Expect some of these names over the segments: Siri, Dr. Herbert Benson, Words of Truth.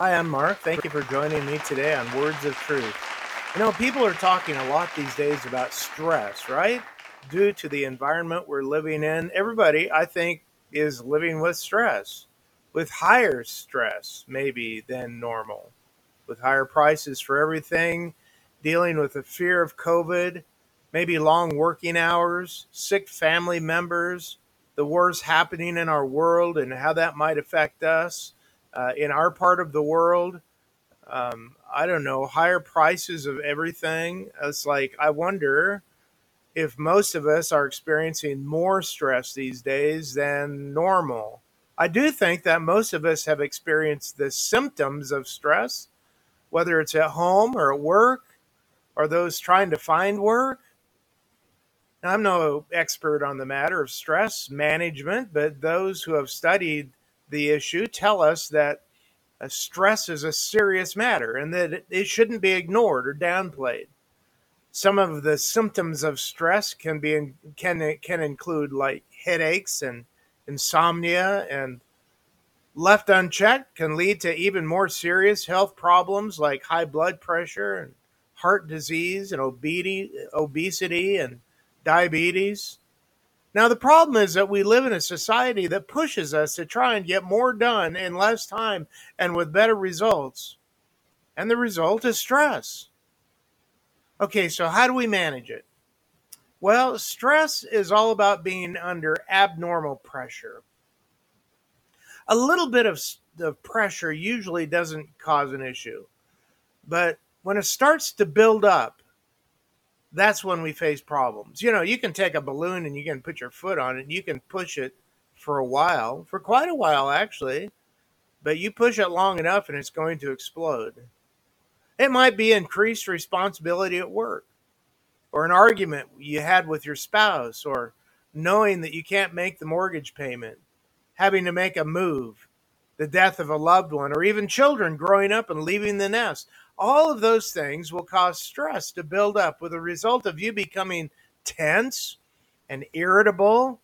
Hi, I'm Mark. Thank you for joining me today on Words of Truth. You know, people are talking a lot these days about stress, right? Due to the environment we're living in, everybody, I think, is living with stress, with higher stress maybe than normal, with higher prices for everything, dealing with the fear of COVID, maybe long working hours, sick family members, the wars happening in our world and how that might affect us. In our part of the world, I don't know, higher prices of everything. It's like, I wonder if most of us are experiencing more stress these days than normal. I do think that most of us have experienced the symptoms of stress, whether it's at home or at work or those trying to find work. Now, I'm no expert on the matter of stress management, but those who have studied the issue tell us that stress is a serious matter and that it shouldn't be ignored or downplayed. Some of the symptoms of stress can include like headaches and insomnia, and left unchecked can lead to even more serious health problems like high blood pressure and heart disease and obesity and diabetes. Now, the problem is that we live in a society that pushes us to try and get more done in less time and with better results. And the result is stress. Okay, so how do we manage it? Well, stress is all about being under abnormal pressure. A little bit of the pressure usually doesn't cause an issue. But when it starts to build up, that's when we face problems. You know, you can take a balloon and you can put your foot on it and you can push it for a while, for quite a while actually, but you push it long enough and it's going to explode. It might be increased responsibility at work, or an argument you had with your spouse, or knowing that you can't make the mortgage payment, having to make a move, the death of a loved one, or even children growing up and leaving the nest. All of those things will cause stress to build up, with the result of you becoming tense and irritable,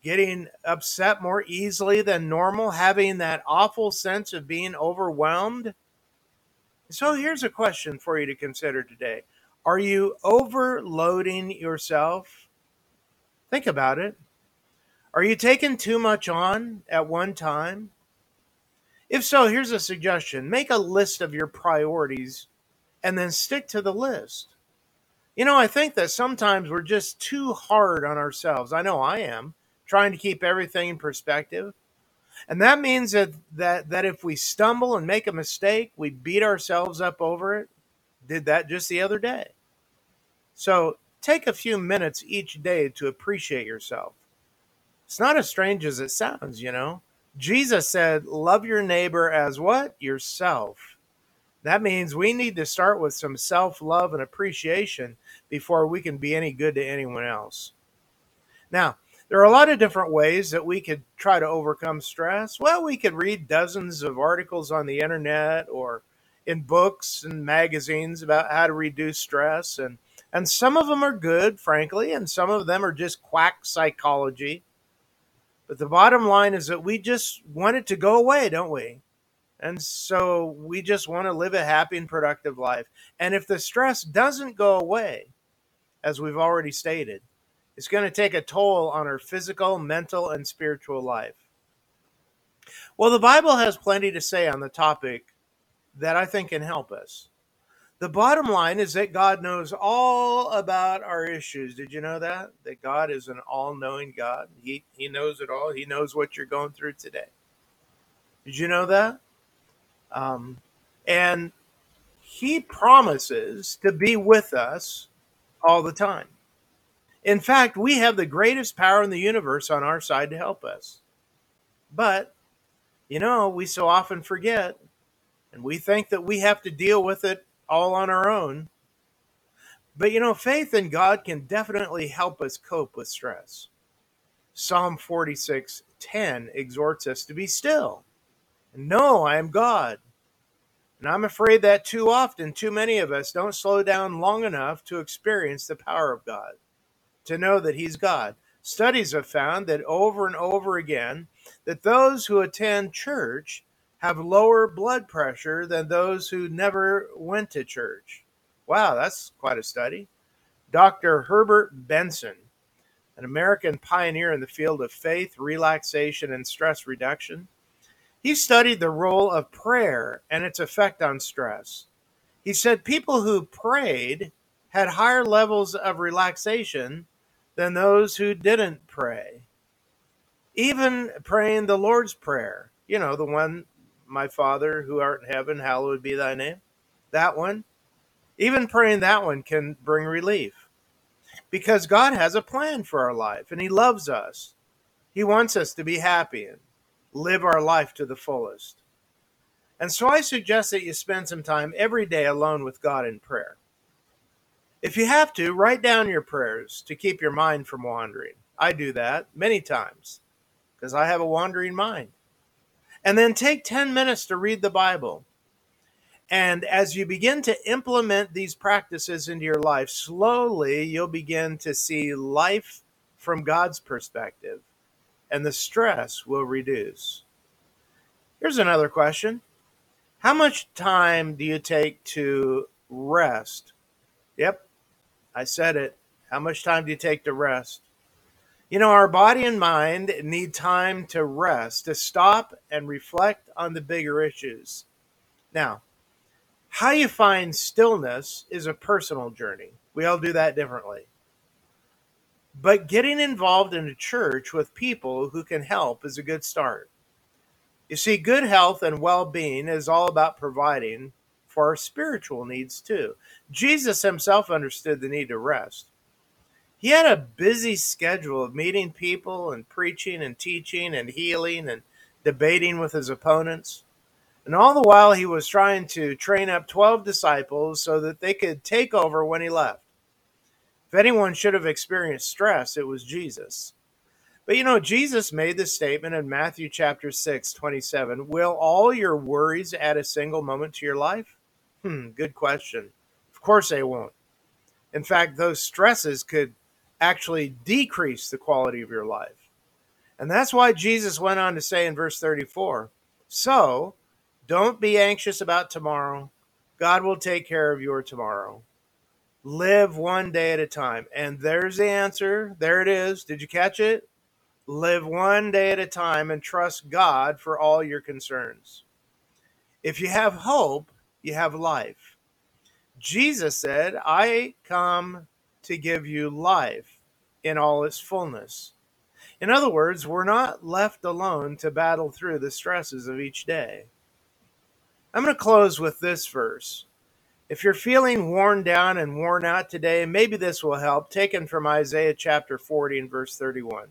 getting upset more easily than normal, having that awful sense of being overwhelmed. So here's a question for you to consider today. Are you overloading yourself? Think about it. Are you taking too much on at one time? If so, here's a suggestion. Make a list of your priorities and then stick to the list. You know, I think that sometimes we're just too hard on ourselves. I know I am, trying to keep everything in perspective. And that means that if we stumble and make a mistake, we beat ourselves up over it. Did that just the other day. So take a few minutes each day to appreciate yourself. It's not as strange as it sounds, you know. Jesus said, love your neighbor as what? Yourself. That means we need to start with some self-love and appreciation before we can be any good to anyone else. Now, there are a lot of different ways that we could try to overcome stress. Well, we could read dozens of articles on the internet or in books and magazines about how to reduce stress. And some of them are good, frankly, and some of them are just quack psychology. But the bottom line is that we just want it to go away, don't we? And so we just want to live a happy and productive life. And if the stress doesn't go away, as we've already stated, it's going to take a toll on our physical, mental, and spiritual life. Well, the Bible has plenty to say on the topic that I think can help us. The bottom line is that God knows all about our issues. Did you know that? That God is an all-knowing God. He knows it all. He knows what you're going through today. Did you know that? And he promises to be with us all the time. In fact, we have the greatest power in the universe on our side to help us. But, you know, we so often forget, and we think that we have to deal with it all on our own. But you know, faith in God can definitely help us cope with stress. Psalm 46:10 exhorts us to be still and know I am God. And I'm afraid that too often, too many of us don't slow down long enough to experience the power of God, to know that he's God. Studies have found that over and over again, that those who attend church have lower blood pressure than those who never went to church. Wow, that's quite a study. Dr. Herbert Benson, an American pioneer in the field of faith, relaxation, and stress reduction. He studied the role of prayer and its effect on stress. He said people who prayed had higher levels of relaxation than those who didn't pray. Even praying the Lord's Prayer, you know, the one, my Father who art in heaven, hallowed be thy name, that one, even praying that one can bring relief because God has a plan for our life and he loves us. He wants us to be happy and live our life to the fullest. And so I suggest that you spend some time every day alone with God in prayer. If you have to, write down your prayers to keep your mind from wandering. I do that many times because I have a wandering mind. And then take 10 minutes to read the Bible. And as you begin to implement these practices into your life, slowly you'll begin to see life from God's perspective, and the stress will reduce. Here's another question. How much time do you take to rest? Yep, I said it. How much time do you take to rest? You know, our body and mind need time to rest, to stop and reflect on the bigger issues. Now, how you find stillness is a personal journey. We all do that differently. But getting involved in a church with people who can help is a good start. You see, good health and well-being is all about providing for our spiritual needs too. Jesus himself understood the need to rest. He had a busy schedule of meeting people and preaching and teaching and healing and debating with his opponents. And all the while, he was trying to train up 12 disciples so that they could take over when he left. If anyone should have experienced stress, it was Jesus. But you know, Jesus made this statement in Matthew chapter 6:27. Will all your worries add a single moment to your life? Good question. Of course they won't. In fact, those stresses could actually decrease the quality of your life. And that's why Jesus went on to say in verse 34, so don't be anxious about tomorrow. God will take care of your tomorrow. Live one day at a time. And there's the answer. There it is. Did you catch it? Live one day at a time and trust God for all your concerns. If you have hope, you have life. Jesus said, I come to give you life in all its fullness. In other words, we're not left alone to battle through the stresses of each day. I'm going to close with this verse. If you're feeling worn down and worn out today, maybe this will help, taken from Isaiah chapter 40 and verse 31.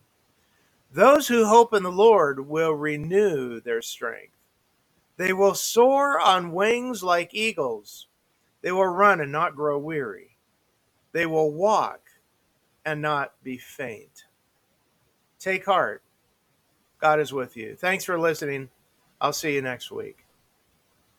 Those who hope in the Lord will renew their strength. They will soar on wings like eagles. They will run and not grow weary. They will walk and not be faint. Take heart. God is with you. Thanks for listening. I'll see you next week.